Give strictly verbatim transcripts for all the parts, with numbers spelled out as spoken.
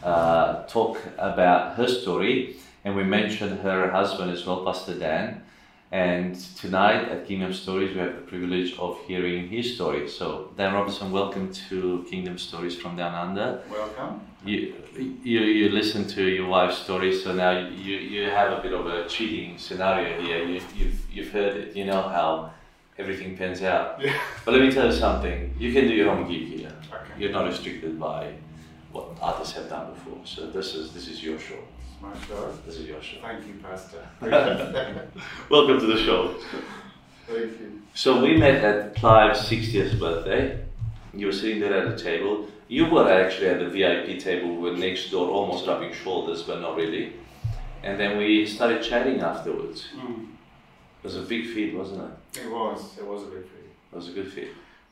uh, talk about her story, and we mentioned her husband as well, Pastor Dan. And tonight at Kingdom Stories we have the privilege of hearing his story. So Dan Robinson, welcome to Kingdom Stories from Down Under. Welcome. You you, you listened to your wife's story, so now you, you have a bit of a cheating scenario here. You, you've, you've heard it, you know how everything pans out. Yeah. But let me tell you something, you can do your own gig here. Okay. You're not restricted by what others have done before. So this is this is your show. It's my show. This is your show. Thank you, Pastor. Welcome to the show. Thank you. So we met at Clive's sixtieth birthday. You were sitting there at a table. You were actually at the V I P table. We were next door, almost rubbing shoulders, but not really. And then we started chatting afterwards. Mm. It was a big feed, wasn't it? It was. It was a big feed. It was a good feed.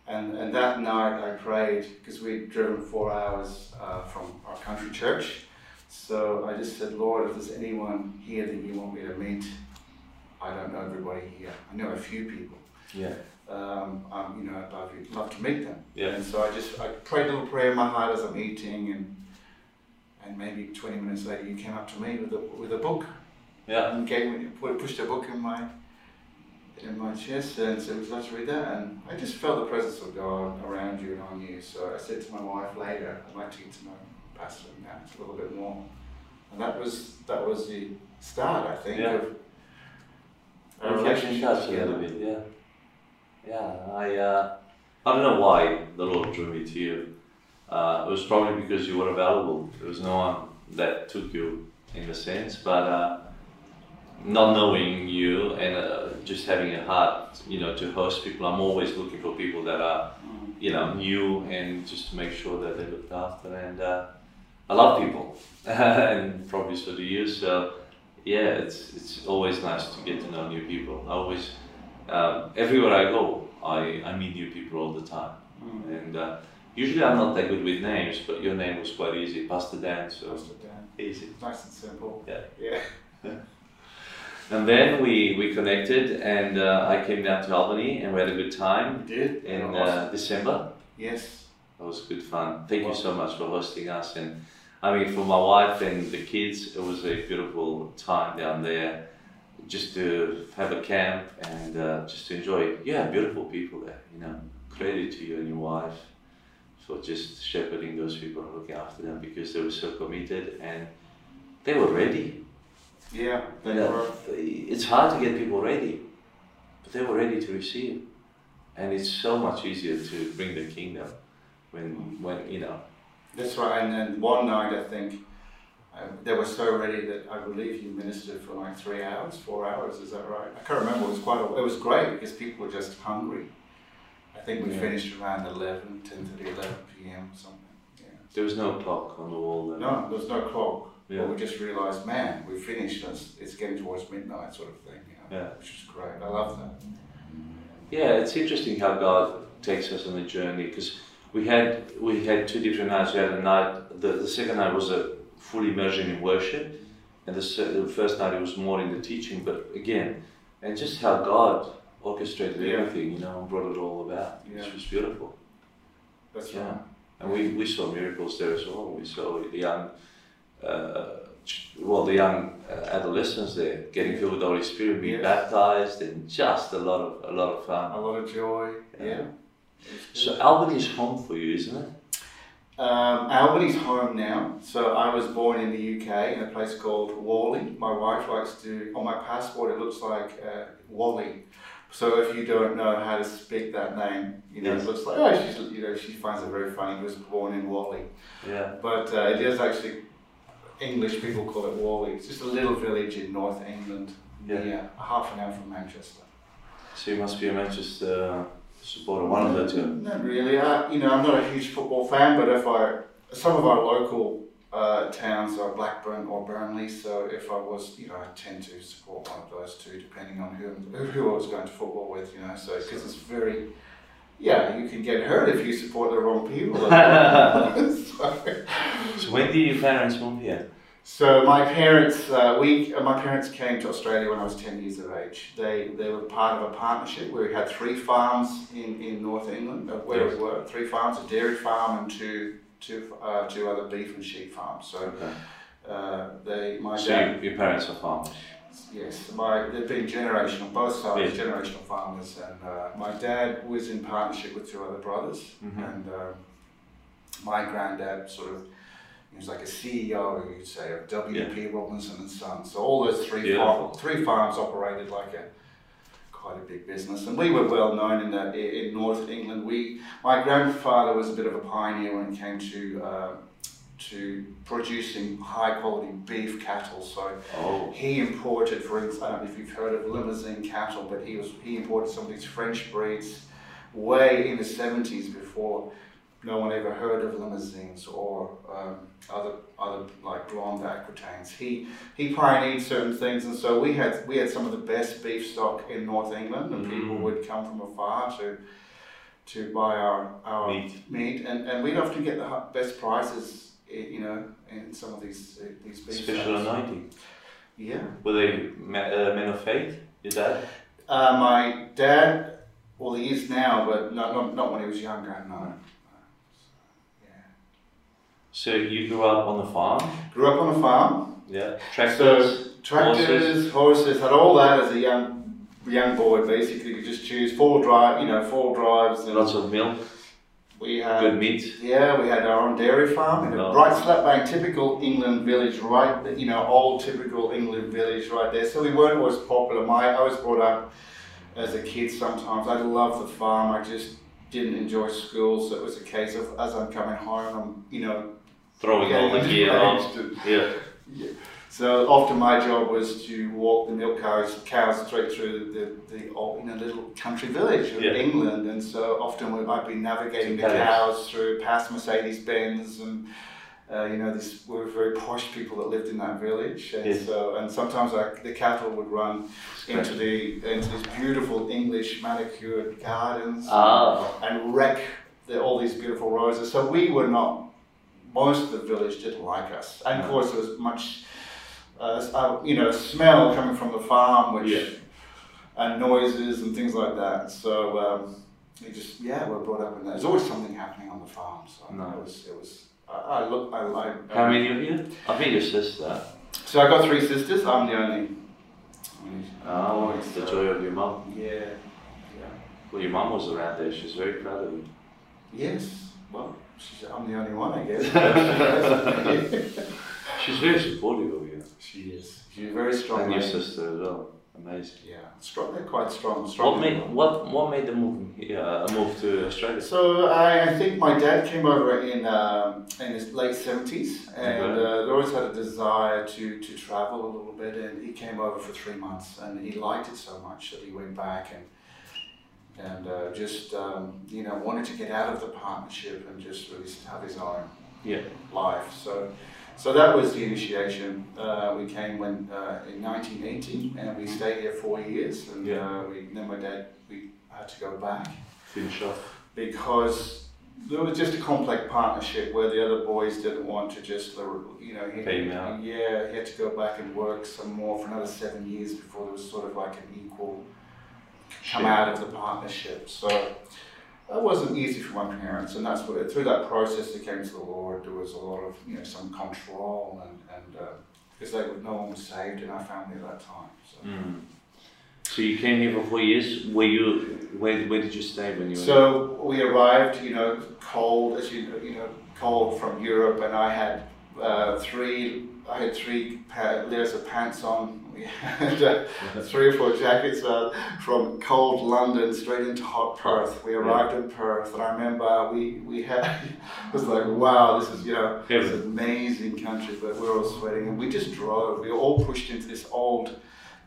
And and that night I prayed, because we'd driven four hours uh, from our country church. So I just said, Lord, if there's anyone here that you want me to meet, I don't know everybody here. I know a few people. Yeah. Um, um you know, I'd love to meet them. Yeah. And so I just I prayed a little prayer in my heart as I'm eating, and and maybe twenty minutes later you came up to me with a with a book. Yeah. And gave me pushed a book in my in my chest and said, would you like to read that? And I just felt the presence of God around you and on you. So I said to my wife later, I'd like to get to know Pastor now a little bit more. And that was that was the start, I think, yeah. of a relationship together. A bit, yeah. Yeah, I uh, I don't know why the Lord drew me to you. Uh, it was probably because you were available. There was no one that took you in a sense, but uh, not knowing you and uh, just having a heart, you know, to host people. I'm always looking for people that are, you know, new, and just to make sure that they're looked after. And uh, I love people, and probably so do you. So yeah, it's it's always nice to get to know new people. I always, um, everywhere I go, I, I meet new people all the time. Mm. And uh, usually I'm not that good with names, but your name was quite easy, Pastor Dan. So Pastor Dan, easy, nice and simple. Yeah, yeah. And then we, we connected, and uh, I came down to Albany, and we had a good time. You did? In uh, December. Yes. That was good fun. Thank you so much for hosting us. And I mean, for my wife and the kids, it was a beautiful time down there, just to have a camp and uh, just to enjoy it. Yeah, beautiful people there, you know. Credit to you and your wife for just shepherding those people and looking after them, because they were so committed and they were ready. Yeah, they you know, were. It's hard to get people ready, but they were ready to receive, and it's so much easier to bring the kingdom when when you know. That's right. And then one night I think uh, they were so ready that I believe you ministered for like three hours, four hours. Is that right? I can't remember. It was quite. A, it was great because people were just hungry. I think we yeah. finished around eleven, ten thirty, eleven p.m. or something. Yeah. There was no clock on the wall then. No, there was no clock. Yeah. But we just realised, man, we finished, it's, it's getting towards midnight sort of thing, you know, yeah. which is great. I love that. Yeah, it's interesting how God takes us on a journey, because we had we had two different nights. We had a night, the, the second night was a full immersion in worship, and the, the first night it was more in the teaching, but again, and just how God orchestrated yeah. everything, you know, and brought it all about, yeah. which was beautiful. That's yeah. right. And we, we saw miracles there as well. We saw the young... Uh, well, the young uh, adolescents there getting filled with the Holy Spirit, being yes. baptized, and just a lot of a lot of fun, a lot of joy. Yeah. yeah. So Albany's home for you, isn't it? Um, Albany's home now. So I was born in the U K in a place called Wally. My wife likes to. On my passport, it looks like uh, Wally. So if you don't know how to speak that name, you know, yes. it looks like oh, she's, you know, she finds it very funny. I was born in Wally. Yeah. But uh, it is actually. English people call it Warwick. It's just a little village in North England, yeah, near, half an hour from Manchester. So you must be a Manchester supporter, one of the two. Not really. I, you know, I'm not a huge football fan, but if I, some of our local uh, uh, towns like Blackburn or Burnley. So if I was, you know, I tend to support one of those two, depending on who who I was going to football with, you know. So because it's very, yeah, you can get hurt if you support the wrong people. so. so when did your parents move here? So my parents, uh, we, uh, my parents came to Australia when I was ten years of age. They they were part of a partnership where we had three farms in, in North England, where yes. we were, three farms, a dairy farm and two two uh, two other beef and sheep farms. So okay. uh, they, my so dad, your parents were farmers. Yes, my they've been generational, both sides, yes. generational farmers, and uh, my dad was in partnership with two other brothers, mm-hmm. and uh, my granddad sort of. He was like a C E O, you'd say, of W P yeah. Robinson and Sons. So all those three farms, three farms operated like a quite a big business, and we were well known in that in North England. We, my grandfather was a bit of a pioneer when it came to uh, to producing high quality beef cattle. So oh. he imported, for instance, I don't know if you've heard of Limousine cattle, but he was he imported some of these French breeds way in the seventies before. No one ever heard of Limousines or um, other other like Blonde Aquitaines. He he pioneered certain things, and so we had we had some of the best beef stock in North England, and mm. people would come from afar to to buy our our meat, meat and, and we'd often get the best prices, you know, in some of these these beef special anointing. Yeah. Were they men of faith? Your dad? Uh, my dad, well, he is now, but not not, not when he was younger. No. So you grew up on the farm? Grew up on a farm. Yeah. Tractors, so, tractors, horses. horses, had all that as a young young boy. Basically, you just choose four drive, you know, four drives. And lots of milk. We had good meat. Yeah, we had our own dairy farm in no. a right slap bang, typical England village, right? You know, old typical England village, right there. So we weren't always popular. My, I was brought up as a kid. Sometimes I loved the farm. I just didn't enjoy school, so it was a case of as I'm coming home, I'm, you know. Throwing all the gear on. Yeah. yeah. So often my job was to walk the milk cows, cows straight through the, the, the old, you know, little country village of yeah. England, and so often we might be navigating the cows through past Mercedes Benz, and uh, you know, this we were very posh people that lived in that village, and yes. so and sometimes I, the cattle would run into the into these beautiful English manicured gardens ah. and wreck the, all these beautiful roses. So we were not. Most of the village didn't like us, and of course there was much, uh, you know, smell coming from the farm, which yeah. and noises and things like that. So um, we just yeah, we're brought up in that. There's always something happening on the farm. So no. it was it was. I, I look. I like. How many of you? I mean, your sister. So I got three sisters. I'm the only. Oh, it's the joy of your mum. Yeah. Yeah. Well, your mum was around there. She's very proud of you. Yes. Well. She's, I'm the only one, I guess. She's very supportive of you. She is. She's very strong. And your sister as well. Amazing. Yeah, strong. They're quite strong. strong what made what what made the move here, uh, move to Australia? So I, I think my dad came over in um, in his late seventies, and uh, they always had a desire to to travel a little bit, and he came over for three months, and he liked it so much that he went back and. And uh, just um, you know, wanted to get out of the partnership and just really have his own yeah. life. So, so that was the initiation. Uh, we came when uh, in nineteen eighty, and we stayed here four years. And yeah. uh, we, then my dad, we had to go back. Finish off because there was just a complex partnership where the other boys didn't want to just you know he, Pay him out. yeah he had to go back and work some more for another seven years before there was sort of like an equal. Come sure. out of the partnership, so that wasn't easy for my parents, and that's what through that process they came to the Lord. There was a lot of you know some control, and and because uh, no one was saved in our family at that time. So, mm. so you came here for four years. Were you where where did you stay when you? So were we arrived, you know, cold as you know, you know, cold from Europe, and I had uh, three. I had three layers of pants on. We had uh, three or four jackets uh, from cold London straight into hot Perth. We arrived yeah. in Perth, and I remember we, we had, it was like, wow, this is, you know, yeah. this amazing country, but we were all sweating, and we just drove. We were all pushed into this old,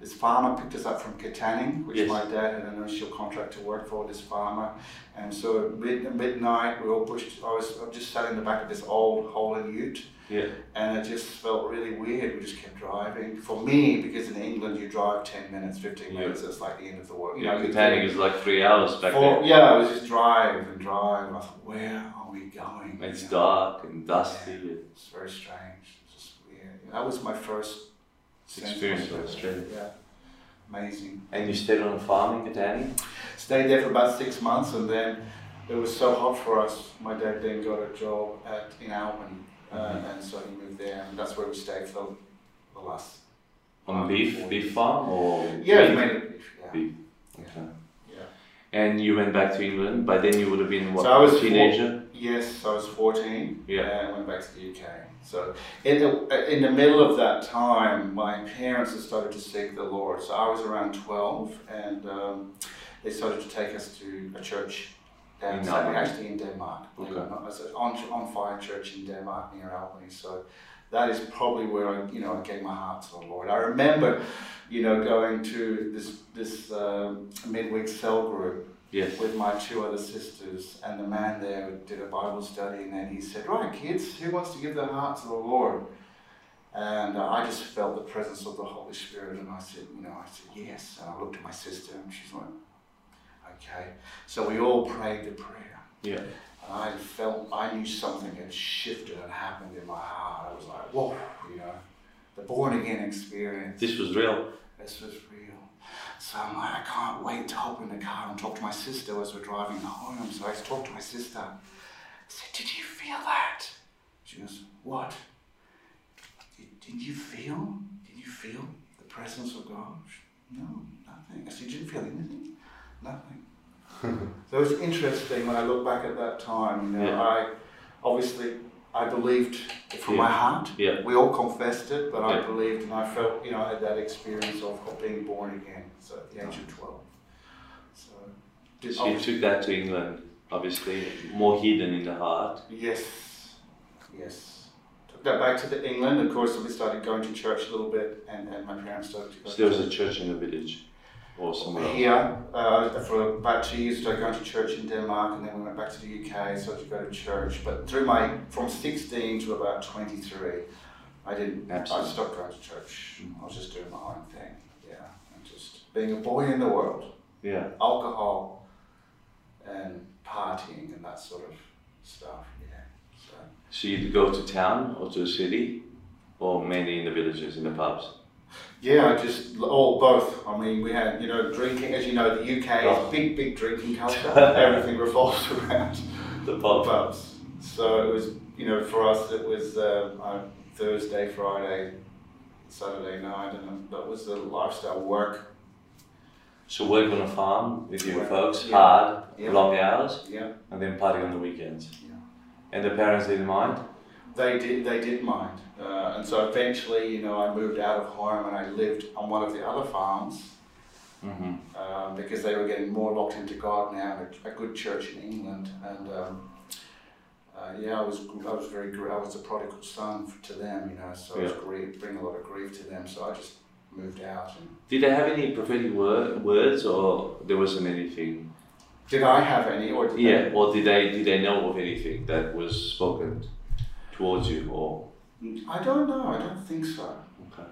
this farmer picked us up from Katanning, which yes. my dad had an initial contract to work for, this farmer. And so at mid midnight, we all pushed, I was I just sat in the back of this old Holden Ute. Yeah. And it just felt really weird. We just kept driving. For me, because in England you drive ten minutes, fifteen minutes, yeah. It's like the end of the world. Yeah, Katanning is like three hours back then. Yeah, I was just drive and drive. I thought, where are we going? It's you know? dark and dusty. Yeah, it's very strange. It's just weird. That was my first experience in Australia. Yeah. Amazing. And you stayed on a farm in Katanning? Stayed there for about six months and then it was so hot for us. My dad then got a job at in Albany. Uh, mm-hmm. And so he moved there, and that's where we stayed for the last. On beef, beef farm, or yeah, beef? Made it beef. Yeah. Beef. Okay. Yeah. And you went back to England. By then you would have been what? So I was teenager. Yes, I was fourteen. Yeah. And went back to the U K. So in the in the middle of that time, my parents had started to seek the Lord. So I was around twelve, and um, they started to take us to a church. Um, so actually in Denmark, okay. It's an on, on fire church in Denmark near Albany. So that is probably where I, you know, I gave my heart to the Lord. I remember, you know, going to this this um, midweek cell group yes. with my two other sisters, and the man there did a Bible study, and then he said, "Right, kids, who wants to give their heart to the Lord?" And uh, I just felt the presence of the Holy Spirit, and I said, you know, I said yes. And I looked at my sister, and she's like. Okay, so we all prayed the prayer. Yeah. And I felt, I knew something had shifted and happened in my heart. I was like, whoa, you know, the born again experience. This was real. This was real. So I'm like, I can't wait to hop in the car and talk to my sister as we're driving home. So I talked to my sister. I said, did you feel that? She goes, what? Did, did you feel? Did you feel the presence of God? She, no, nothing. I said, you didn't feel anything? Nothing. So it's interesting when I look back at that time, you know, yeah. I obviously I believed from yeah. my heart. Yeah. We all confessed it, but yeah. I believed and I felt, you know, I had that experience of being born again. So at the age of twelve. So, so you took that to England, obviously, more hidden in the heart. Yes. Yes. Took that back to the England, of course we started going to church a little bit and, and my parents started to go. So there was a church in the village. Or somewhere else. Here, uh, for about two years, I went to church in Denmark, and then we went back to the U K, so I had to go to church. But through my, from sixteen to about twenty-three, I didn't, Absolutely. I stopped going to church. Mm. I was just doing my own thing, yeah. And just being a boy in the world. Yeah. Alcohol and partying and that sort of stuff, yeah. So, so you'd go to town or to a city, or mainly in the villages, in the pubs? Yeah, I just, all both. I mean, we had, you know, drinking, as you know, the U K oh. is big, big drinking culture. Everything revolves around the pub. pubs. So it was, you know, for us, it was uh, Thursday, Friday, Saturday night, and that was the lifestyle work. So work on a farm with your folks, yeah. hard, yeah. long hours, yeah. and then party on the weekends. Yeah. And the parents didn't mind? They did. They did mind, uh, and so eventually, you know, I moved out of home and I lived on one of the other farms mm-hmm. um, because they were getting more locked into God now. A good church in England, and um, uh, yeah, I was I was very I was a prodigal son to them, you know. So yeah. I was grief, bring a lot of grief to them. So I just moved out. And did they have any prophetic word, words, or there wasn't anything? Did I have any? Or did yeah, they, or did they did they know of anything that was spoken? Towards you, or I don't know. I don't think so. Okay.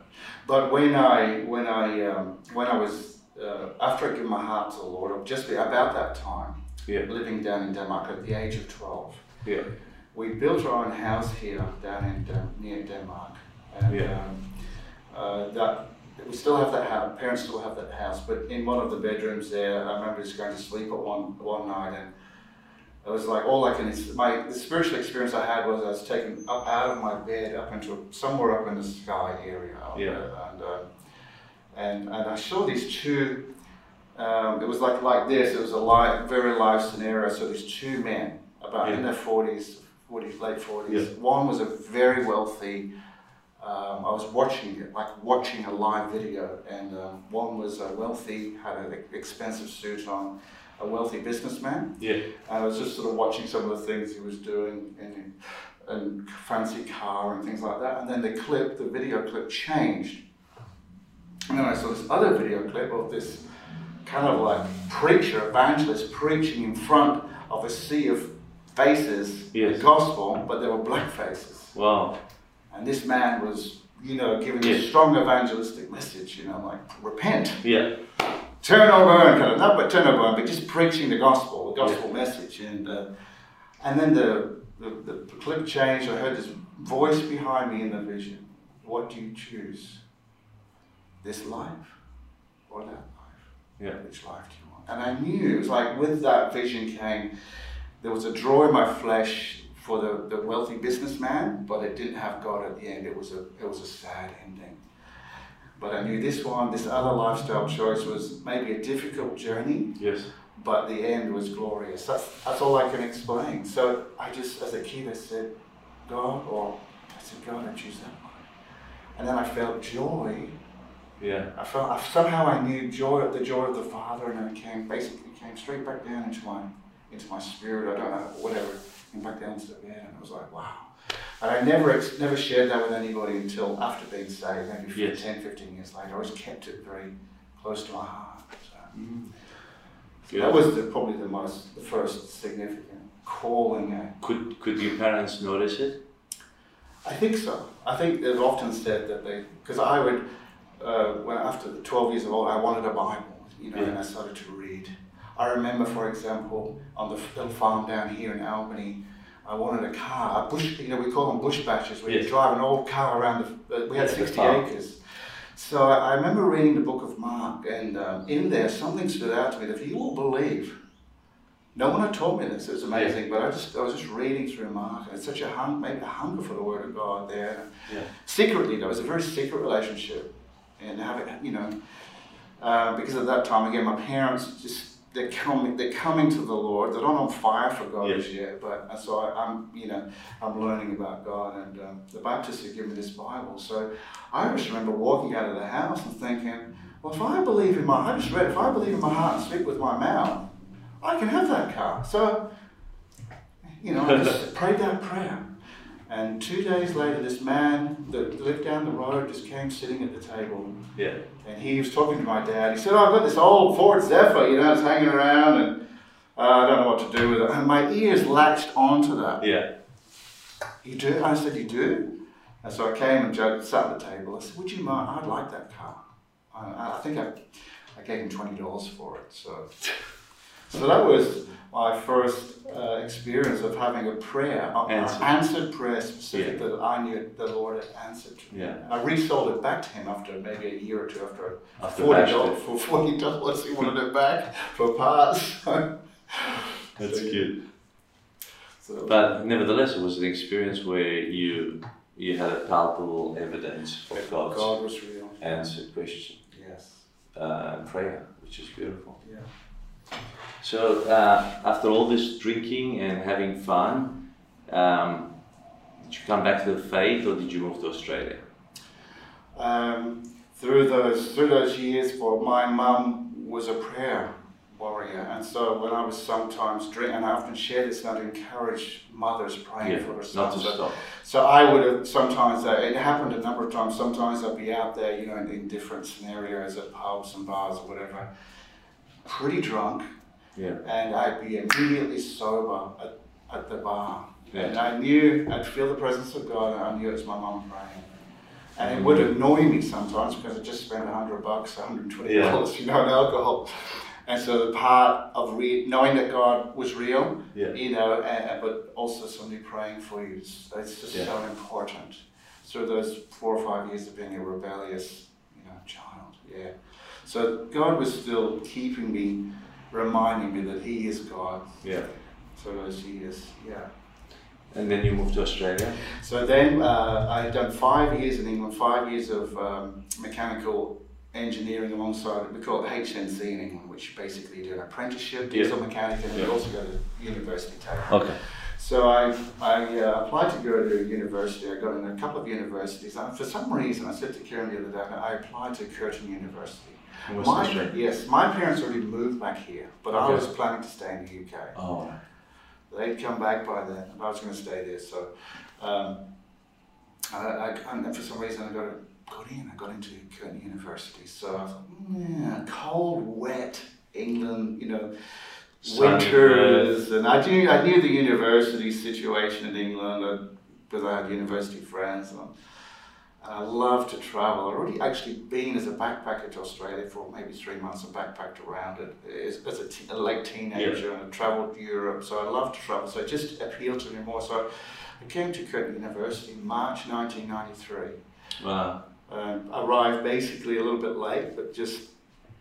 But when I when I um, when I was uh, after I gave my heart to the Lord, just about that time, yeah. living down in Denmark at the age of twelve, yeah, we built our own house here down in down, near Denmark, and yeah. um, uh, that we still have that house. Parents still have that house, but in one of the bedrooms there, I remember just going to sleep at one one night and. It was like all I can, my the spiritual experience I had was I was taken up out of my bed, up into, somewhere up in the sky area. Yeah. There, and, uh, and and I saw these two, um, it was like like this, it was a live, very live scenario. So these two men, about yeah. in their forties, forties, late forties. Yeah. One was a very wealthy, um, I was watching it, like watching a live video. And um, one was a wealthy, had an expensive suit on. A wealthy businessman. Yeah. And I was just sort of watching some of the things he was doing in and fancy car and things like that. And then the clip, the video clip changed. And then I saw this other video clip of this kind of like preacher, evangelist preaching in front of a sea of faces, yes. the gospel, but there were black faces. Wow. And this man was, you know, giving yeah. a strong evangelistic message, you know, like, repent. Yeah. Turn or burn, kind of, not but turn or burn, but just preaching the gospel, the gospel yeah. message. And uh, and then the, the, the clip changed. I heard this voice behind me in the vision. What do you choose? This life or that life? Yeah. Which life do you want? And I knew, it was like with that vision came, there was a draw in my flesh for the, the wealthy businessman, but it didn't have God at the end. It was a it was a sad ending. But I knew this one, this other lifestyle choice was maybe a difficult journey. Yes. But the end was glorious. That's that's all I can explain. So I just, as a kid, I said, God, or I said, God, I choose that one. And then I felt joy. Yeah. I felt I, somehow I knew joy, the joy of the Father, and it came basically came straight back down into my into my spirit. I don't know, whatever. And back down to the bed, and I was like, wow. And I never never shared that with anybody until after being saved, maybe yes. ten, fifteen years later. I always kept it very close to my heart. So, mm. so that was the, probably the most, the first significant calling. Out. Could could your parents notice it? I think so. I think they've often said that they, because I would, uh, when after the twelve years of old, I wanted a Bible, you know, yeah. and I started to read. I remember, for example, on the little farm down here in Albany, I wanted a car, a bush, you know, we call them bush bashes, where yes. you drive an old car around, the, we had sixty acres. So I remember reading the book of Mark, and um, in there, something stood out to me that you will believe. No one had told me this, it was amazing, yeah. but I just I was just reading through Mark, and it's such a hunger, maybe a hunger for the Word of God there. Yeah. Secretly, though, it's a very secret relationship, and having, you know, uh, because at that time, again, my parents just, They're coming. They're coming to the Lord. They're not on fire for God as yes. yet, but so I, I'm, you know, I'm learning about God, and um, the Baptists have given me this Bible. So I just remember walking out of the house and thinking, well, if I believe in my, I just read, if I believe in my heart and speak with my mouth, I can have that car. So, you know, I just prayed that prayer, and two days later, this man that lived down the road just came sitting at the table. Yeah. And he was talking to my dad. He said, oh, I've got this old Ford Zephyr, you know, it's hanging around, and uh, I don't know what to do with it. And my ears latched onto that. Yeah. You do? I said, you do? And so I came and sat at the table. I said, would you mind? I'd like that car. I, I think I, I gave him twenty dollars for it. So, so that was my first uh, experience of having a prayer, an answered. answered prayer specific yeah. that I knew the Lord had answered to me. Yeah. I resold it back to him after maybe a year or two, after, after forty dollars, for forty dollars he wanted it back for parts. That's so, cute. So. But nevertheless, it was an experience where you you had a palpable evidence of God's God was real. answered question. Yes. Uh, prayer, which is beautiful. Yeah. So uh, after all this drinking and having fun, um, did you come back to the faith, or did you move to Australia? Um, through those through those years, for my mum was a prayer warrior, and so when I was sometimes drink, and I often share this, and I'd encourage mothers praying yeah, for her sons. So, so I would have sometimes, uh, it happened a number of times. Sometimes I'd be out there, you know, in, in different scenarios at pubs and bars or whatever, pretty drunk. Yeah. And I'd be immediately sober at, at the bar. Yeah. And I knew, I'd feel the presence of God, and I knew it was my mum praying. And it mm-hmm. would annoy me sometimes, because I just spent a hundred bucks, a hundred and twenty dollars, yeah. you know, on alcohol. And so the part of re knowing that God was real, yeah. you know, and, but also somebody praying for you, it's just yeah. so important. So those four or five years of being a rebellious, you know, child, yeah. So God was still keeping me, reminding me that He is God. Yeah. So those years, yeah. And then you moved to Australia? So then uh, I had done five years in England, five years of um, mechanical engineering alongside, we call it H N C in England, which basically did an apprenticeship, diesel yeah. mechanic, and yeah. you also go to university. Okay. So I, I uh, applied to go to university. I got in a couple of universities, and for some reason, I said to Karen the other day, I applied to Curtin University. My, yes, my parents already moved back here, but okay. I was planning to stay in the U K. Oh. They'd come back by then, and I was going to stay there. So, um, I, I, and for some reason, I got, got in. I got into Curtin University. So I was like, yeah, cold, wet England, you know, winters, and I knew I knew the university situation in England. I, because I had university friends and, and I love to travel. I'd already actually been as a backpacker to Australia for maybe three months and backpacked around it as, as a, t a late teenager, yeah. and I travelled to Europe, so I love to travel, so it just appealed to me more. So I came to Curtin University in March nineteen ninety-three. Wow. Um, arrived basically a little bit late, but just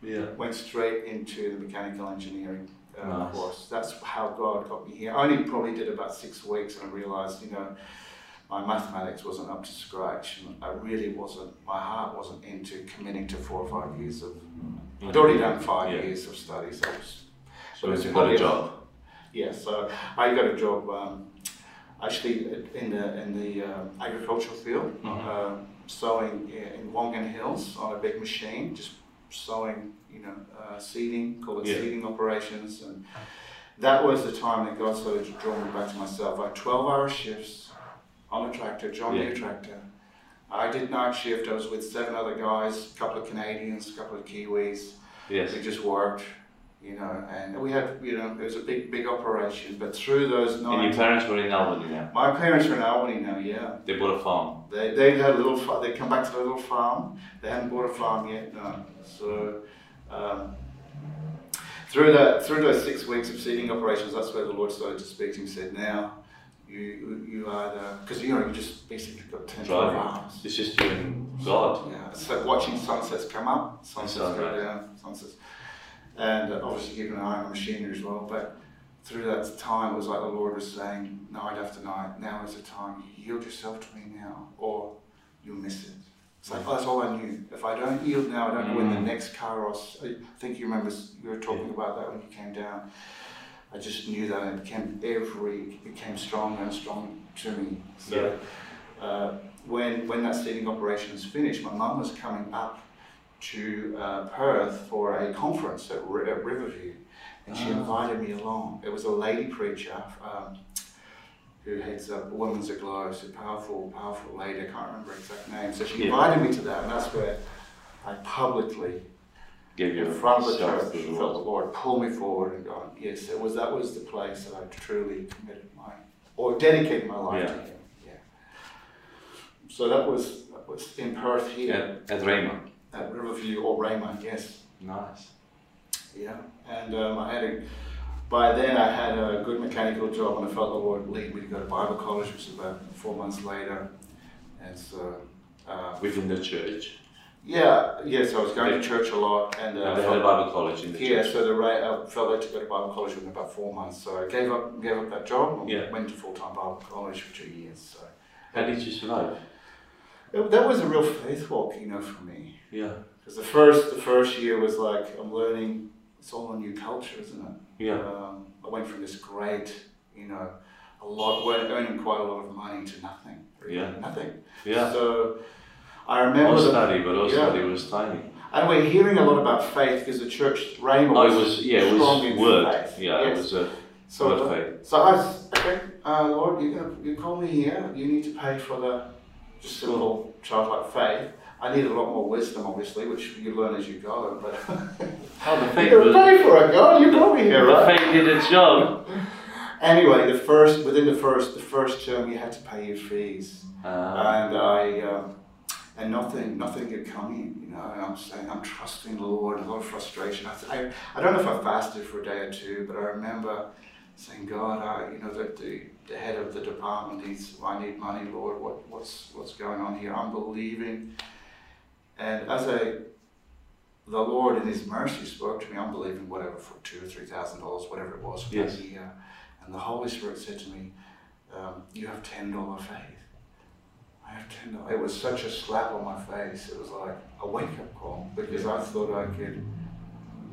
yeah. went straight into the mechanical engineering um, nice. course. That's how God got me here. I only probably did about six weeks and I realised, you know, my mathematics wasn't up to scratch. And I really wasn't, my heart wasn't into committing to four or five years of, mm-hmm. I'd already done five yeah. years of study. So, it was, so it was you got a job? Yeah, so I got a job um, actually in the, in the uh, agricultural field. Mm-hmm. uh, sowing in Wongan Hills on a big machine, just sowing, you know, uh, seeding, call it yeah. seeding operations. And that was the time that God started to draw me back to myself. I had twelve hour shifts on a tractor, John Deere yeah. tractor. I did night shift, I was with seven other guys, a couple of Canadians, a couple of Kiwis. Yes. We just worked, you know, and we had, you know, it was a big, big operation, but through those nights... And your parents were in Albany now? My parents were in Albany now, yeah. They bought a farm? They, they had a little farm, they'd come back to their little farm. They hadn't bought a farm yet, no. So, um, through that, through those six weeks of seeding operations, that's where the Lord started to speak to me. He said, now, you, you either, because you know, you just basically got ten, twelve hours. It's just you and God. Yeah, it's like watching sunsets come up, sunsets go right. down, sunsets. And obviously keeping an eye on the machinery as well, but through that time it was like the Lord was saying, night after night, now is the time, you yield yourself to me now, or you'll miss it. It's like, oh, that's all I knew. If I don't yield now, I don't know when the next Kairos, I think you remember you were talking about that when you came down. I just knew that, and it became every, it became stronger and stronger to me. So yeah. uh, when, when that seeding operation was finished, my mum was coming up to uh, Perth for a conference at, R at Riverview, and she invited me along. It was a lady preacher um, who heads up Women's Aglow, so powerful, powerful lady, I can't remember her exact name. So she yeah. invited me to that, and that's where I publicly, Give you in front of the church, felt the Lord pull me forward and go, yes, it was, that was the place that I truly committed my, or dedicated my life yeah. to Him. Yeah. So that was, that was in Perth here. Yeah, at Raymond. At Riverview or Raymond, yes. Nice. Yeah, and um, I had a, by then I had a good mechanical job, and I felt the Lord lead me to go to Bible college, which was about four months later. And so, uh, within the church? Yeah, yes, I was going they, to church a lot. And, uh, and they had a Bible college in the yeah, church? Yeah, so the I felt led to go to Bible college within about four months. So I gave up, gave up that job and yeah. went to full-time Bible college for two years. So. How did you survive? It, that was a real faith walk, you know, for me. Yeah. Because the first, the first year was like, I'm learning, it's all a new culture, isn't it? Yeah. Um, I went from this great, you know, a lot, earning quite a lot of money to nothing. Really, yeah. Nothing. Yeah. So, I remember... Our study, but our yeah. study was tiny. And we're hearing a lot lot about faith because the church, Raymond, no, was, was yeah, strong it was in word. Faith. Yeah, yes. It was a so word of faith. So I was, okay, uh, Lord, you're gonna, you call me here, you need to pay for the... Just simple childlike faith. I need a lot more wisdom, obviously, which you learn as you go. But oh, the faith you're paying for it, God. You brought me here, right? The faith did its job. Anyway, the first within the first the first term, you had to pay your fees, uh, and I um, and nothing nothing could come in. You know, and I'm saying I'm trusting the Lord. A lot of frustration. I, I I don't know if I fasted for a day or two, but I remember saying, God, I, you know, the, the, the head of the department needs, I need money, Lord, what, what's, what's going on here? I'm believing. And as I, the Lord in His mercy spoke to me, I'm believing whatever, for two or three thousand dollars, whatever it was for yes. that year. And the Holy Spirit said to me, um, you have ten dollar faith. I have ten dollars. It was such a slap on my face. It was like a wake-up call, because yeah. I thought I could,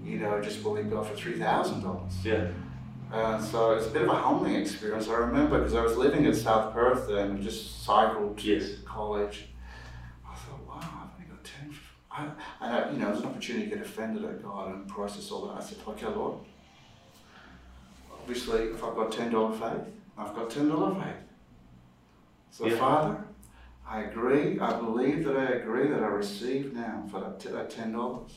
you know, just believe God for three thousand dollars. Yeah. Uh, so it's a bit of a humbling experience. I remember because I was living in South Perth then and just cycled to yes. college. I thought, wow, I've only got ten. I, and I, you know, it was an opportunity to get offended at God and process all that. I said, okay, Lord, obviously if I've got ten dollar faith, I've got ten dollar faith. So yeah. Father, I agree, I believe that I agree that I receive now for that, that ten dollars.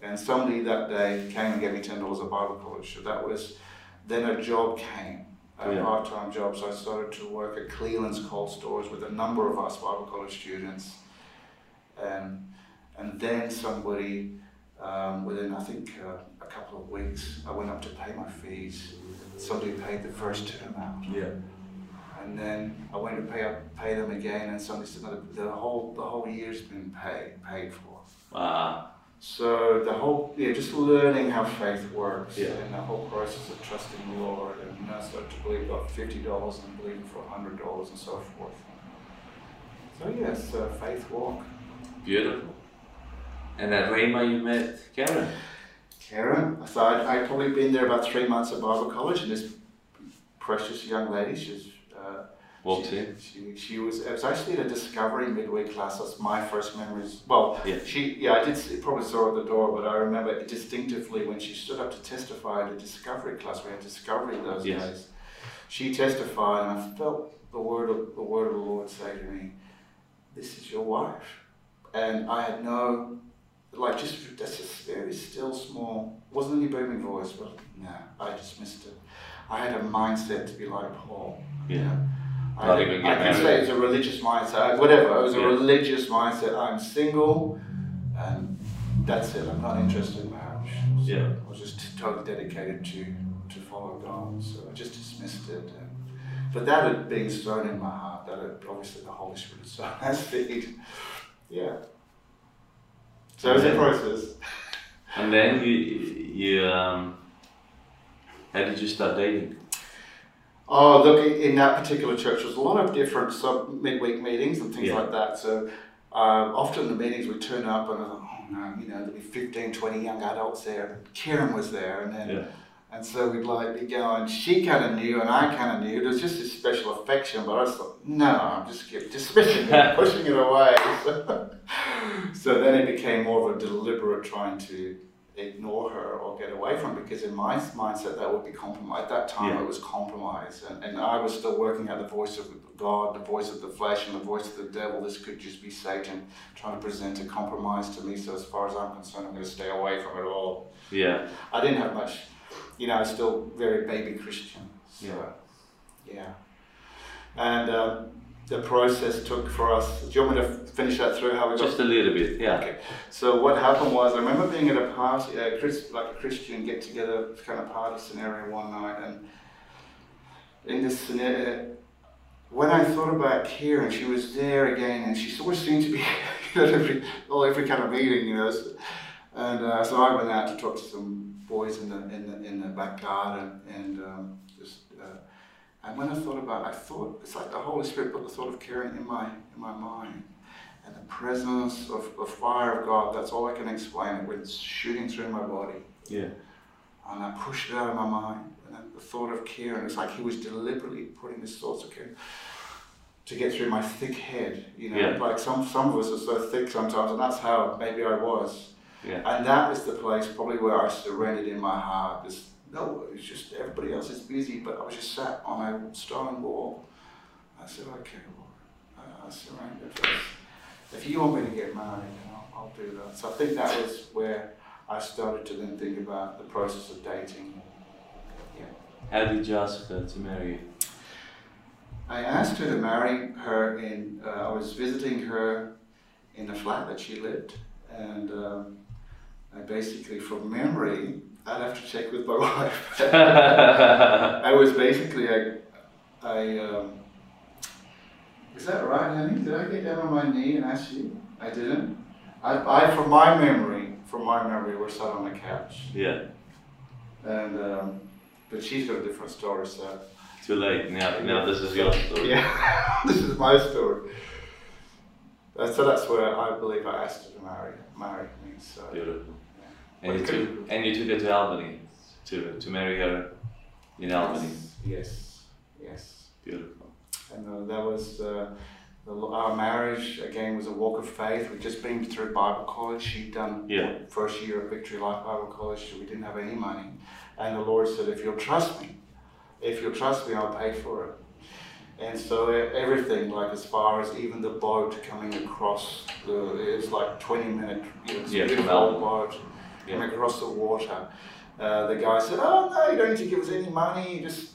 And somebody that day came and gave me ten dollars at Bible college. So that was, then a job came. a yeah. part-time job, so I started to work at Cleveland's cold storage with a number of us Bible College students. Um, and then somebody, um, within I think uh, a couple of weeks, I went up to pay my fees. Somebody paid the first two amount. Yeah. And then I went to pay up, pay them again, and somebody said, no, the whole the whole year's been paid paid for. Wow. So the whole, yeah, just learning how faith works, yeah. and the whole process of trusting the Lord, and you know, I started to believe about fifty dollars and believing for a hundred dollars and so forth. So yes, yeah, uh, faith walk. Beautiful. And at Rhema you met Karen. Karen, so I'd, I'd probably been there about three months at Bible College, and this precious young lady, she's uh, Well, she, she, she was, it was actually at a Discovery midweek class. That's my first memories. Well, yeah. she, yeah, I did see, probably saw her at the door, but I remember distinctively when she stood up to testify at a Discovery class. We had Discovery those yes. days. She testified, and I felt the word of the word of the Lord say to me, "This is your wife," and I had no, like, just that's a very still small. Wasn't any booming voice, but no, I just missed it. I had a mindset to be like Paul. Yeah. You know? I, I can married. say it's a religious mindset, whatever, it was a yeah. religious mindset. I'm single, and that's it, I'm not interested in marriage. So yeah. I was just totally dedicated to, to follow God, so I just dismissed it. And, but that had been sown in my heart, that had, obviously the Holy Spirit had sown that seed. Yeah. So it was a process. And then you, you um, how did you start dating? Oh, look, in that particular church, there was a lot of different sub midweek meetings and things yeah. like that. So um, often the meetings would turn up and I thought, oh no, you know, there'd be fifteen, twenty young adults there. Karen was there. And then, yeah. and so we'd like be going, she kind of knew and I kind of knew. There was just this special affection, but I just thought, no, I'm just dismissing it, pushing it away. So, so then it became more of a deliberate trying to ignore her or get away from, because in my mindset that would be compromise. At that time yeah. it was compromise, and, and I was still working out the voice of God, the voice of the flesh and the voice of the devil. This could just be Satan trying to present a compromise to me, so as far as I'm concerned I'm going to stay away from it all. Yeah. I didn't have much, you know, I was still very baby Christian, so yeah. yeah. And um, the process took for us, do you want me to finish that through how we got? Just a little bit, yeah. Okay. So what happened was, I remember being at a party, a Chris, like a Christian get-together kind of party scenario one night, and in this scenario, when I thought about Karen, she was there again, and she always seemed to be at every, well, every kind of meeting, you know. So, and uh, so I went out to talk to some boys in the in the, in the back garden, and um, just. Uh, And when I thought about it, I thought, it's like the Holy Spirit put the thought of Karen in my in my mind. And the presence of the fire of God, that's all I can explain. It went shooting through my body. Yeah. And I pushed it out of my mind. And then the thought of Karen, it's like he was deliberately putting these thoughts of Karen to get through my thick head. You know, yeah. like some, some of us are so thick sometimes, and that's how maybe I was. Yeah. And that was the place probably where I surrendered in my heart. This, no, it's just everybody else is busy, but I was just sat on a stone wall. I said, okay, Lord, I surrender this. If you want me to get married, then I'll, I'll do that. So I think that was where I started to then think about the process of dating. Yeah. How did you ask her to marry you? I asked her to marry her in, uh, I was visiting her in the flat that she lived, and um, I basically, from memory, I'd have to check with my wife. I was basically, I, I um, is that right, honey? Did I get down on my knee and ask you? I didn't. I, I from my memory, from my memory, we're sat on the couch. Yeah. And, um, but she's got a different story, so. Too late, now, now this is your story. Yeah, this is my story. So that's where I believe I asked her to marry, marry me, so. Beautiful. And you, took, and you took her to Albany to, to marry her in Albany. Yes, yes. Beautiful. And uh, that was, uh, the, our marriage again was a walk of faith. We'd just been through Bible college. She'd done yeah. the first year of Victory Life Bible College. So we didn't have any money. And the Lord said, if you'll trust me, if you'll trust me, I'll pay for it. And so everything, like as far as even the boat coming across, the, it's like twenty minute, you know, it's yeah, a beautiful boat. Yeah. Across the water, uh, the guy said, "Oh no, you don't need to give us any money. Just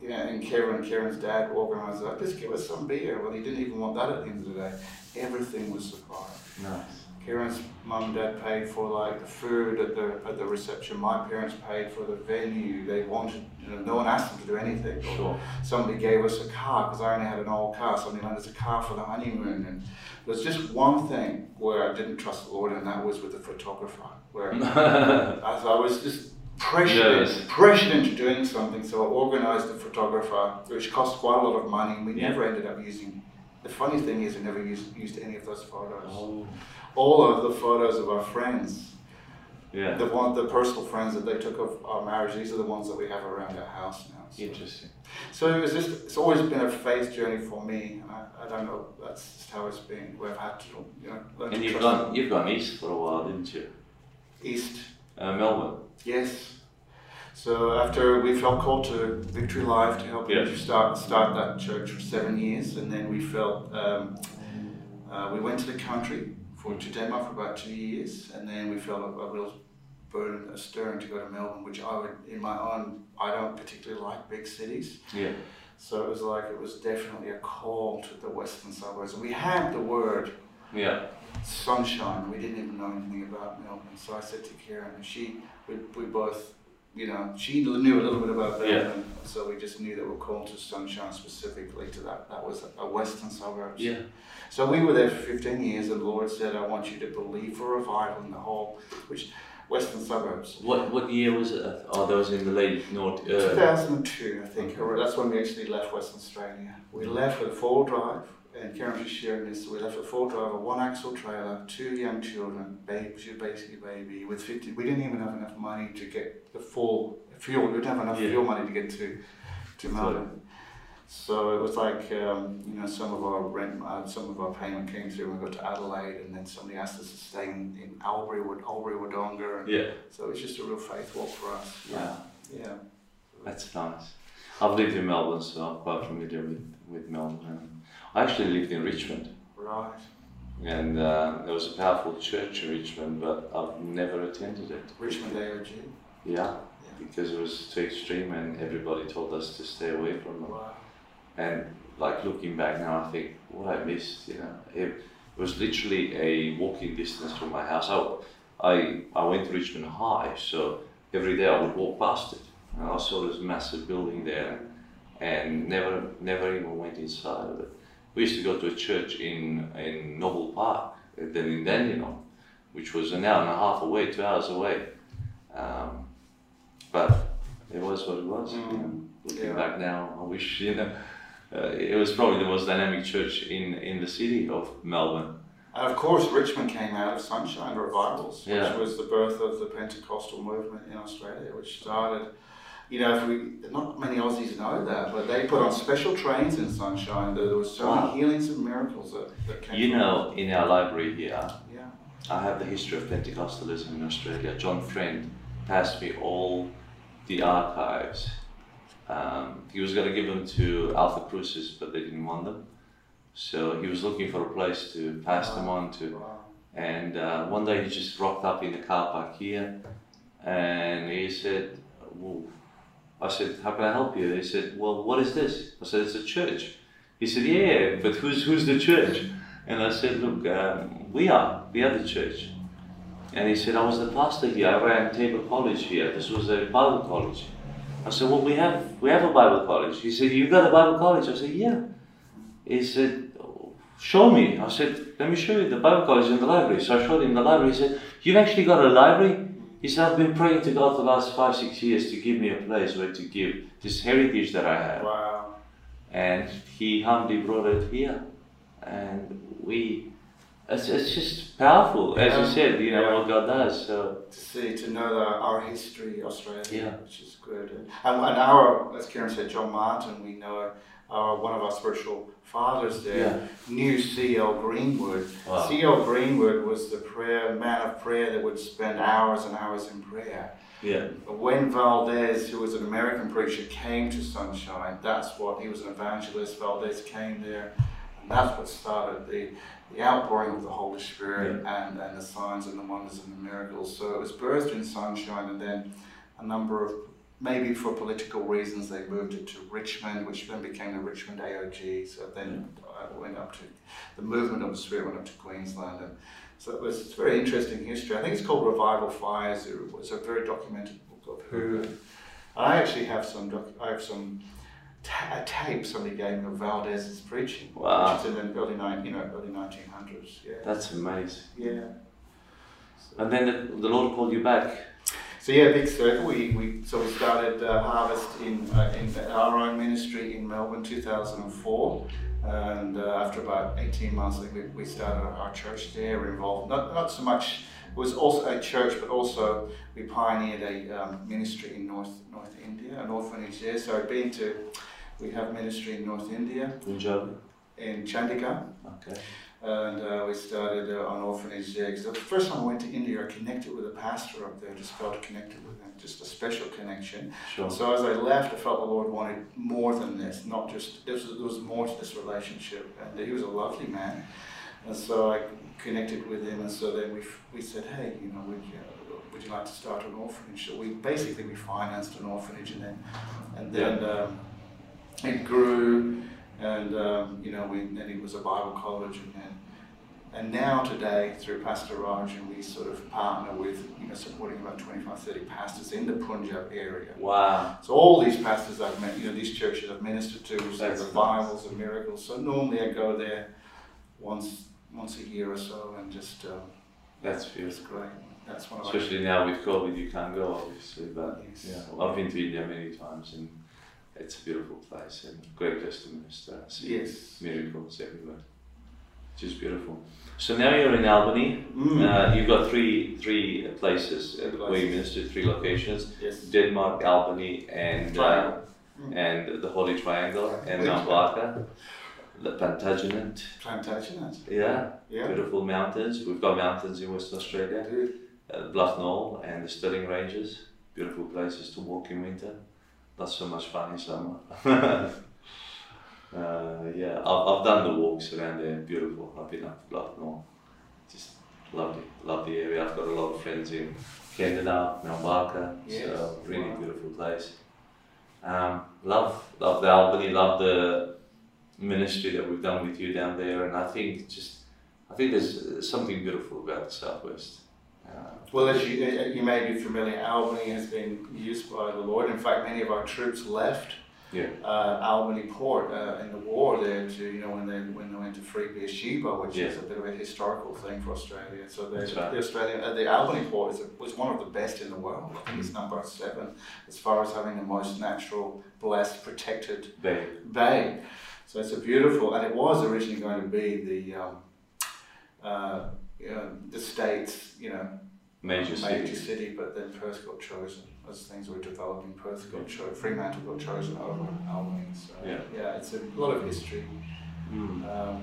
you know, and Karen, Karen's dad organised that. Just give us some beer. Well, he didn't even want that at the end of the day. Everything was supplied. Nice. Karen's mum and dad paid for like the food at the at the reception. My parents paid for the venue. They wanted, you know, no one asked them to do anything. Sure. Somebody gave us a car because I only had an old car. Somebody lent us a car for the honeymoon. And there's just one thing where I didn't trust the Lord, and that was with the photographer. Where I, I was just pressured, yes. pressured into doing something. So I organised the photographer, which cost quite a lot of money. We yeah. never ended up using. The funny thing is, we never used used any of those photos. Oh. All of the photos of our friends, yeah, the one, the personal friends that they took of our marriage, these are the ones that we have around our house now. So. Interesting. So it was just, it's always been a faith journey for me. I, I don't know, that's just how it's been. We've had to, you know, learn and to you've gone, you've gone east for a while, didn't you? East. Uh, Melbourne. Yes. So after we felt called to Victory Life to help yeah. start start that church for seven years, and then we felt um, uh, we went to the country. To Denmark for about two years, and then we felt a, a real burden, a stirring to go to Melbourne, which I would, in my own, I don't particularly like big cities. Yeah. So it was like it was definitely a call to the western suburbs, and we had the word. Yeah. Sunshine. We didn't even know anything about Melbourne, so I said to Karen, and she, we, we both, you know, she knew a little bit about Melbourne, yeah. so we just knew that we were called to Sunshine specifically to that. That was a western suburbs. Yeah. So we were there for fifteen years, and the Lord said, I want you to believe for revival in the whole, which, western suburbs. What what year was it? Oh, that was in the late North. Uh, two thousand two, I think. Okay. That's when we actually left Western Australia. We left with a four-wheel drive, and Karen was sharing this, we left a four-wheel drive, a one-axle trailer, two young children, baby, she was basically a baby, with fifty, we didn't even have enough money to get the full fuel, we didn't have enough yeah. fuel money to get to, to Melbourne. So it was like, um, you know, some of our rent, uh, some of our payment came through when we got to Adelaide, and then somebody asked us to stay in, in Albury, Albury Wodonga. And yeah. So it's just a real faith walk for us. Yeah. Yeah. That's nice. I've lived in Melbourne, so I'm quite familiar with, with Melbourne. I actually lived in Richmond. Right. And uh, there was a powerful church in Richmond, but I've never attended it. Richmond A O G? Yeah, yeah. Because it was too extreme and everybody told us to stay away from it. Right. And like looking back now, I think what I missed, you know, it was literally a walking distance from my house. I, I, I went to Richmond High, so every day I would walk past it. And I saw this massive building there and never, never even went inside of it. We used to go to a church in, in Noble Park, then in Dandenong, which was an hour and a half away, two hours away. Um, but it was what it was. Mm. You know, looking yeah. back now, I wish, you know, Uh, it was probably the most dynamic church in, in the city of Melbourne. And of course, Richmond came out of Sunshine Revivals, yeah. which was the birth of the Pentecostal movement in Australia, which started, you know, if we, not many Aussies know that, but they put on special trains in Sunshine. There was so wow. many healings and miracles that, that came You know, in our library here, yeah. I have the history of Pentecostalism in Australia. John Friend passed me all the archives. Um, he was going to give them to Alpha Crusis, but they didn't want them. So he was looking for a place to pass wow. them on to. Wow. And uh, one day he just rocked up in the car park here and he said, well, I said, how can I help you? He said, well, what is this? I said, it's a church. He said, yeah, but who's, who's the church? And I said, look, um, we are, we are the church. And he said, I was the pastor here, I ran Tabor College here, this was a Bible college. I said, well, we have we have a Bible college. He said, you've got a Bible college? I said, yeah. He said, show me. I said, let me show you the Bible college in the library. So I showed him the library. He said, you've actually got a library? He said, I've been praying to God for the last five, six years to give me a place where to give this heritage that I have. Wow. And he humbly brought it here. And we, it's, it's just powerful, as yeah. you said, you know, yeah. what God does. So. To see, to know that our history, Australia, yeah. which is good. And, and our, as Karen said, John Martin, we know our, one of our spiritual fathers there, yeah. knew C L Greenwood. Wow. C L Greenwood was the prayer, man of prayer that would spend hours and hours in prayer. Yeah. When Valdez, who was an American preacher, came to Sunshine, that's what, he was an evangelist, Valdez came there. That's what started the, the outpouring of the Holy Spirit yeah. and, and the signs and the wonders and the miracles. So it was birthed in Sunshine, and then a number of maybe for political reasons they moved it to Richmond, which then became the Richmond A O G. So then I went up to, the movement obviously went up to Queensland. And so it was, it's very interesting history. I think it's called Revival Fires. It was a very documented book of who. I actually have some, doc, I have some ta a tape somebody gave me of Valdez's preaching, wow. which is in the early, you know, early nineteen hundreds. Yeah. That's amazing. Yeah. So. And then the, the Lord called you back. So yeah, big circle. We we so we started uh, Harvest in uh, in our own ministry in Melbourne, two thousand four, and uh, after about eighteen months, we we started our church there. We're involved not not so much. It was also a church, but also we pioneered a um, ministry in North North India, an orphanage there. So I've been to. We have ministry in North India. In Java. In Chandigarh. Okay. And uh, we started uh, on orphanage there. Because the first time I went to India, I connected with a pastor up there. Just felt connected with him, just a special connection. Sure. So as I left, I felt the Lord wanted more than this. Not just there was, there was more to this relationship, and he was a lovely man. And so I connected with him, and so then we we said, hey, you know, would you, would you like to start an orphanage? So we basically we financed an orphanage, and then and then um, it grew. And um, you know, we, then it was a Bible college, and then, and now today through Pastor Raj, and we sort of partner with, you know, supporting about twenty-five, thirty pastors in the Punjab area. Wow! So all these pastors I've met, you know, these churches I've ministered to, there's revivals nice. and miracles. So normally I go there once once a year or so, and just um, that's beautiful. Great. That's one. Of Especially now with COVID, you can't go obviously, but yes. yeah, I've been to India many times and. It's a beautiful place and great place to minister. See yes. miracles everywhere. Just beautiful. So now you're in Albany. Mm. Uh, you've got three three places uh, where you minister, three locations. Yes. Denmark, Albany, and uh, mm. and the Holy Triangle, yeah. and Mount Barker, the Plantagenet. Plantagenet. Yeah. yeah. Beautiful mountains. We've got mountains in Western Australia. Uh, Bluff Knoll and the Stirling Ranges. Beautiful places to walk in winter. That's so much fun in summer. uh, yeah, I've, I've done the walks around there, beautiful. I've been up to Blackburn. Just lovely, lovely area. I've got a lot of friends in Chandigarh, Mount Barker, yes. so really wow. beautiful place. Um, love, love the Albany, love the ministry that we've done with you down there, and I think just, I think there's something beautiful about the Southwest. Well, as you, you may be familiar, Albany has been used by the Lord. In fact, many of our troops left yeah. uh, Albany Port uh, in the war there to, you know, when they when they went to free Beersheba, which yeah. is a bit of a historical thing for Australia. So they, right. the Australian uh, the Albany Port is a, was one of the best in the world. I think it's number seven as far as having the most natural, blessed, protected bay. bay. So it's a beautiful, and it was originally going to be the. Um, uh, You know, the state's, you know, major, major city. city, but then Perth got chosen. As things were developing, Perth got chosen, Fremantle got chosen over Albany. So yeah. yeah, it's a lot of history. Mm. Um, and,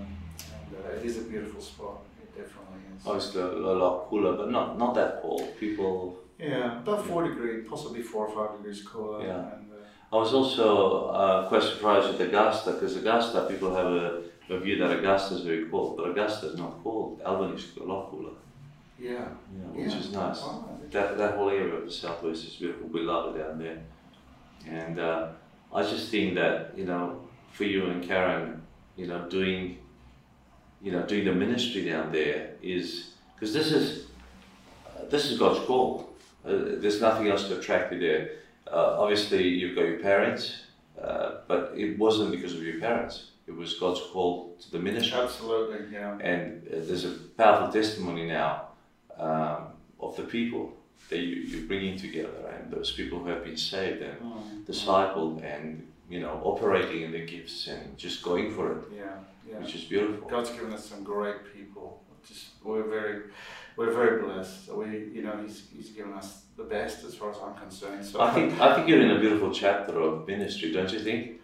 uh, it is a beautiful spot, it definitely is. Oh, it's a, a lot cooler, but not, not that cold. People... Yeah, about four degrees, possibly four or five degrees cooler. Yeah. And, uh, I was also uh, quite surprised with Augusta, because Augusta, people have a... The view that Augusta is very cold, but Augusta is not cold. Albany is a lot cooler. Yeah, yeah which yeah. is nice. Wow. That that whole area of the Southwest is beautiful. We love it down there, and uh, I just think that, you know, for you and Karen, you know, doing, you know, doing the ministry down there is because this is uh, this is God's call. Uh, there's nothing else to attract you there. Uh, obviously, you've got your parents, uh, but it wasn't because of your parents. It was God's call to the ministry. Absolutely, yeah. And uh, there's a powerful testimony now um, of the people that you, you're bringing together, and those people who have been saved and mm. discipled and, you know, operating in their gifts and just going for it. Yeah, yeah. Which is beautiful. God's given us some great people. Just we're very, we're very blessed. So we, you know, he's, he's given us the best as far as I'm concerned. So I think I think you're in a beautiful chapter of ministry, don't you think?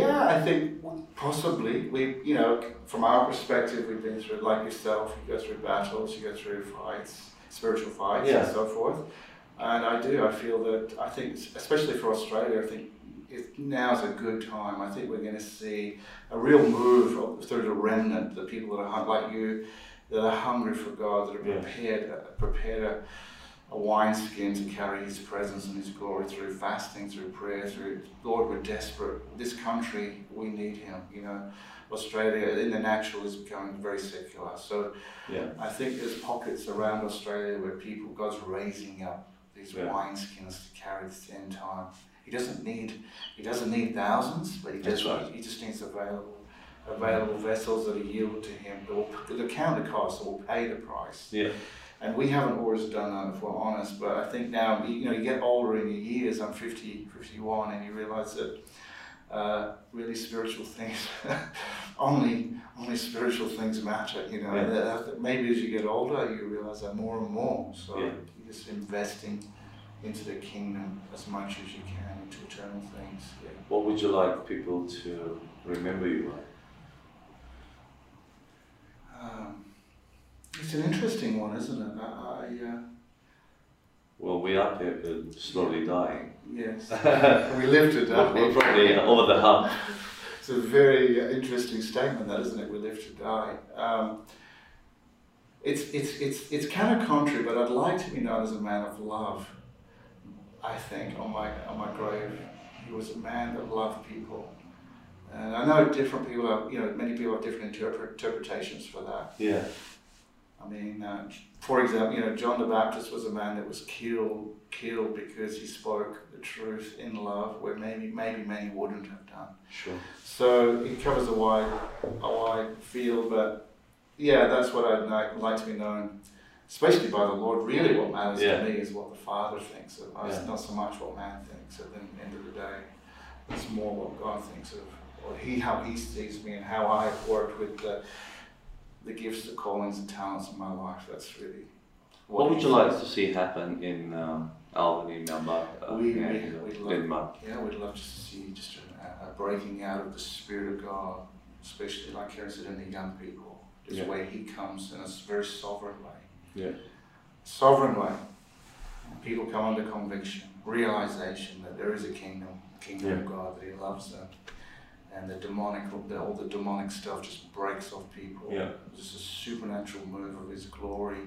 Yeah, I think possibly we, you know, from our perspective, we've been through, like yourself, you go through battles, you go through fights, spiritual fights, yeah. and so forth. And I do, I feel that, I think, especially for Australia, I think it, now's a good time. I think we're going to see a real move through the remnant, the people that are like you, that are hungry for God, that are prepared, yeah. prepared. a wineskin to carry his presence and his glory through fasting, through prayer, through, Lord, we're desperate. This country, we need him. You know, Australia in the natural is becoming very secular. So yeah. I think there's pockets around Australia where people, God's raising up these yeah. wineskins to carry this end time. He doesn't need, he doesn't need thousands, but he just, right. he just needs available, available vessels that are yielded to him, that will, that will count the cost, that will pay the price. Yeah. And we haven't always done that, if we're honest, but I think now, you know, you get older in your years, I'm fifty, fifty-one, and you realize that uh, really spiritual things, only only spiritual things matter, you know. Yeah. Maybe as you get older, you realize that more and more, so yeah. you're just investing into the kingdom as much as you can, into eternal things. Yeah. What would you like people to remember you like? Um, It's an interesting one, isn't it? I, I, uh, well, we are uh, slowly dying. Yes, we live to die. We're probably over the hump. It's a very interesting statement, that, isn't it? We live to die. Um, it's it's it's it's kind of contrary, but I'd like to be known as a man of love. I think on my on my grave, he was a man that loved people. And I know different people have, you know, many people have different interpre interpretations for that. Yeah. I mean, uh, for example, you know, John the Baptist was a man that was killed, killed because he spoke the truth in love, where maybe, maybe many wouldn't have done. Sure. So it covers a wide, a wide field, but yeah, that's what I'd like, like to be known, especially by the Lord. Really, what matters yeah. to me is what the Father thinks of us, yeah. not so much what man thinks. At the end of the day, it's more what God thinks of, or He, how He sees me, and how I've worked with the. the gifts, the callings, and talents in my life. That's really what, what would you like to see happen in um, Albany, Mount Barker, we, we, uh, Denmark? Yeah, we'd love to see just a, a breaking out of the Spirit of God, especially like Karen said, in the young people. This yeah. way He comes in a very sovereign way. Yeah. Sovereign way. People come under conviction, realization that there is a kingdom, kingdom yeah. of God, that He loves them. And the demonic, all the demonic stuff just breaks off people. Yeah. Just a supernatural move of His glory.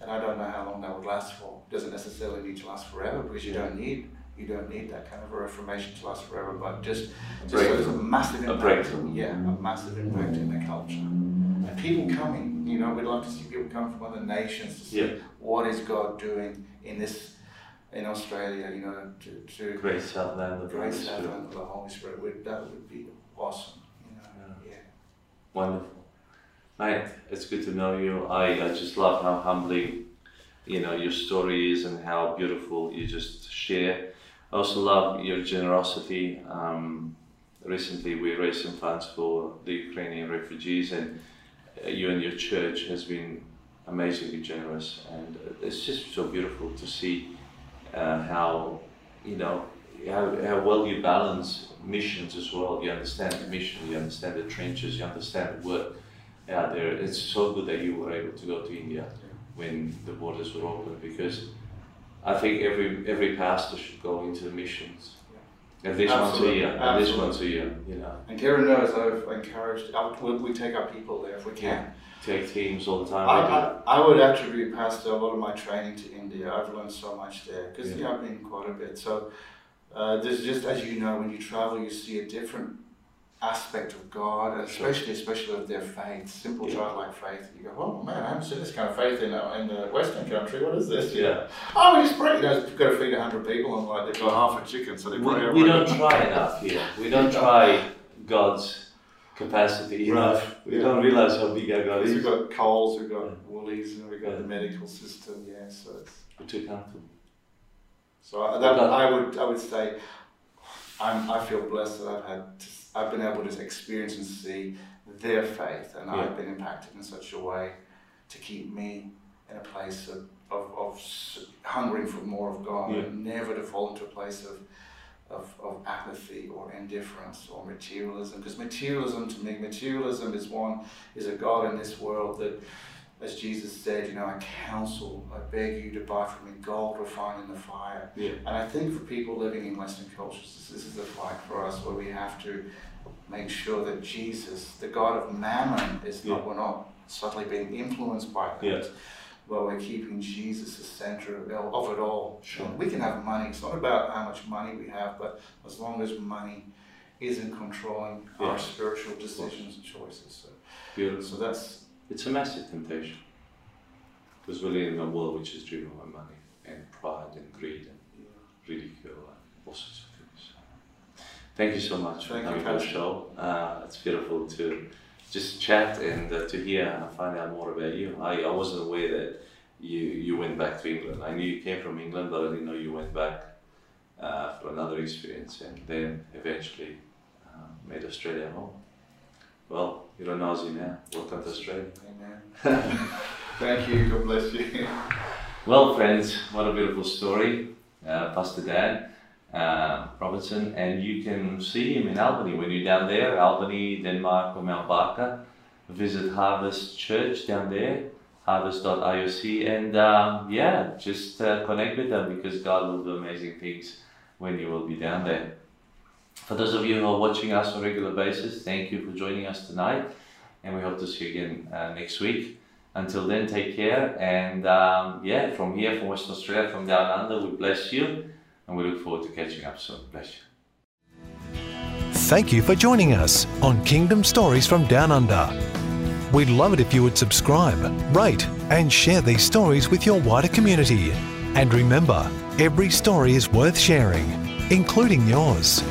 And I don't know how long that would last for. It doesn't necessarily need to last forever, because you don't need you don't need that kind of a reformation to last forever. But just, just so there's a massive impact. A yeah, a massive impact in the culture. And people coming, you know, we'd love to see people come from other nations to see yeah. what is God doing in this. In Australia, you know, to, to Great Southland of the Holy Spirit. The Holy Spirit would, that would be awesome, you know. Yeah. yeah. Wonderful. Mate, it's good to know you. I, I just love how humbling, you know, your story is, and how beautiful you just share. I also love your generosity. Um, recently we raised some funds for the Ukrainian refugees, and you and your church has been amazingly generous, and it's just so beautiful to see Uh, how, you know, how, how well you balance missions as well. You understand the mission, you understand the trenches, you understand the work out there. It's so good that you were able to go to India yeah. when the borders were open, because I think every every pastor should go into the missions. Yeah. At least once a year, at least once a year, you know. And Karen knows I've encouraged, we take our people there if we can. Yeah. Take teams all the time. I, I, I would attribute, Pastor, a lot of my training to India. I've learned so much there, because yeah. you know, I've been quite a bit. So uh, there's just, as you know, when you travel, you see a different aspect of God, especially especially of their faith, simple yeah. childlike faith. You go, oh man, I haven't seen this kind of faith in a, in the Western country. What is this? Yeah. Oh, we just pray. You know, you've got to feed a hundred people, and like they've got half a chicken, so they pray. We, we don't try enough here. We don't try God's capacity. Right. We yeah. don't realise how big our God is. We've got Coles, we've got yeah. Woolies, and we've got yeah. the medical system. Yeah, so it's. We're too comfortable. So I, that, I would, I would say, I'm, I feel blessed that I've had, to, I've been able to experience and see their faith, and yeah. I've been impacted in such a way to keep me in a place of, of, of hungering for more of God, yeah. and never to fall into a place of. Of, of apathy or indifference or materialism, because materialism to me, materialism is one, is a God in this world that, as Jesus said, you know, I counsel, I beg you to buy from me gold refined in the fire. Yeah. And I think for people living in Western cultures, this, this is the fight for us, where we have to make sure that Jesus, the God of mammon, is yeah. not, we're not subtly being influenced by that. Yeah. where we're keeping Jesus the center of it all. Sure. We can have money. It's not about how much money we have, but as long as money isn't controlling yes. our spiritual decisions and choices. So, Beautiful. so that's... It's a massive temptation. Because we live in a world which is driven by money and pride and greed and yeah. ridicule and all sorts of things. Thank you so much Thank for coming on the show. Uh, it's beautiful to just chat and uh, to hear and find out more about you. I, I wasn't aware that you, you went back to England. I knew you came from England, but I didn't know you went back uh, for another experience and then eventually uh, made Australia home. Well, you're an Aussie now. Welcome to Australia. Amen. Thank you. God bless you. Well, friends, what a beautiful story. Uh, Pastor Dan uh, Robinson, and you can see him in Albany when you're down there, Albany, Denmark, or Mount Barker. Visit Harvest Church down there, harvest dot I O C, and um, yeah, just uh, connect with them because God will do amazing things when you will be down there. For those of you who are watching us on a regular basis, thank you for joining us tonight, and we hope to see you again uh, next week. Until then, take care, and um, yeah, from here, from Western Australia, from Down Under, we bless you, and we look forward to catching up soon. Bless you. Thank you for joining us on Kingdom Stories from Down Under. We'd love it if you would subscribe, rate, and share these stories with your wider community. And remember, every story is worth sharing, including yours.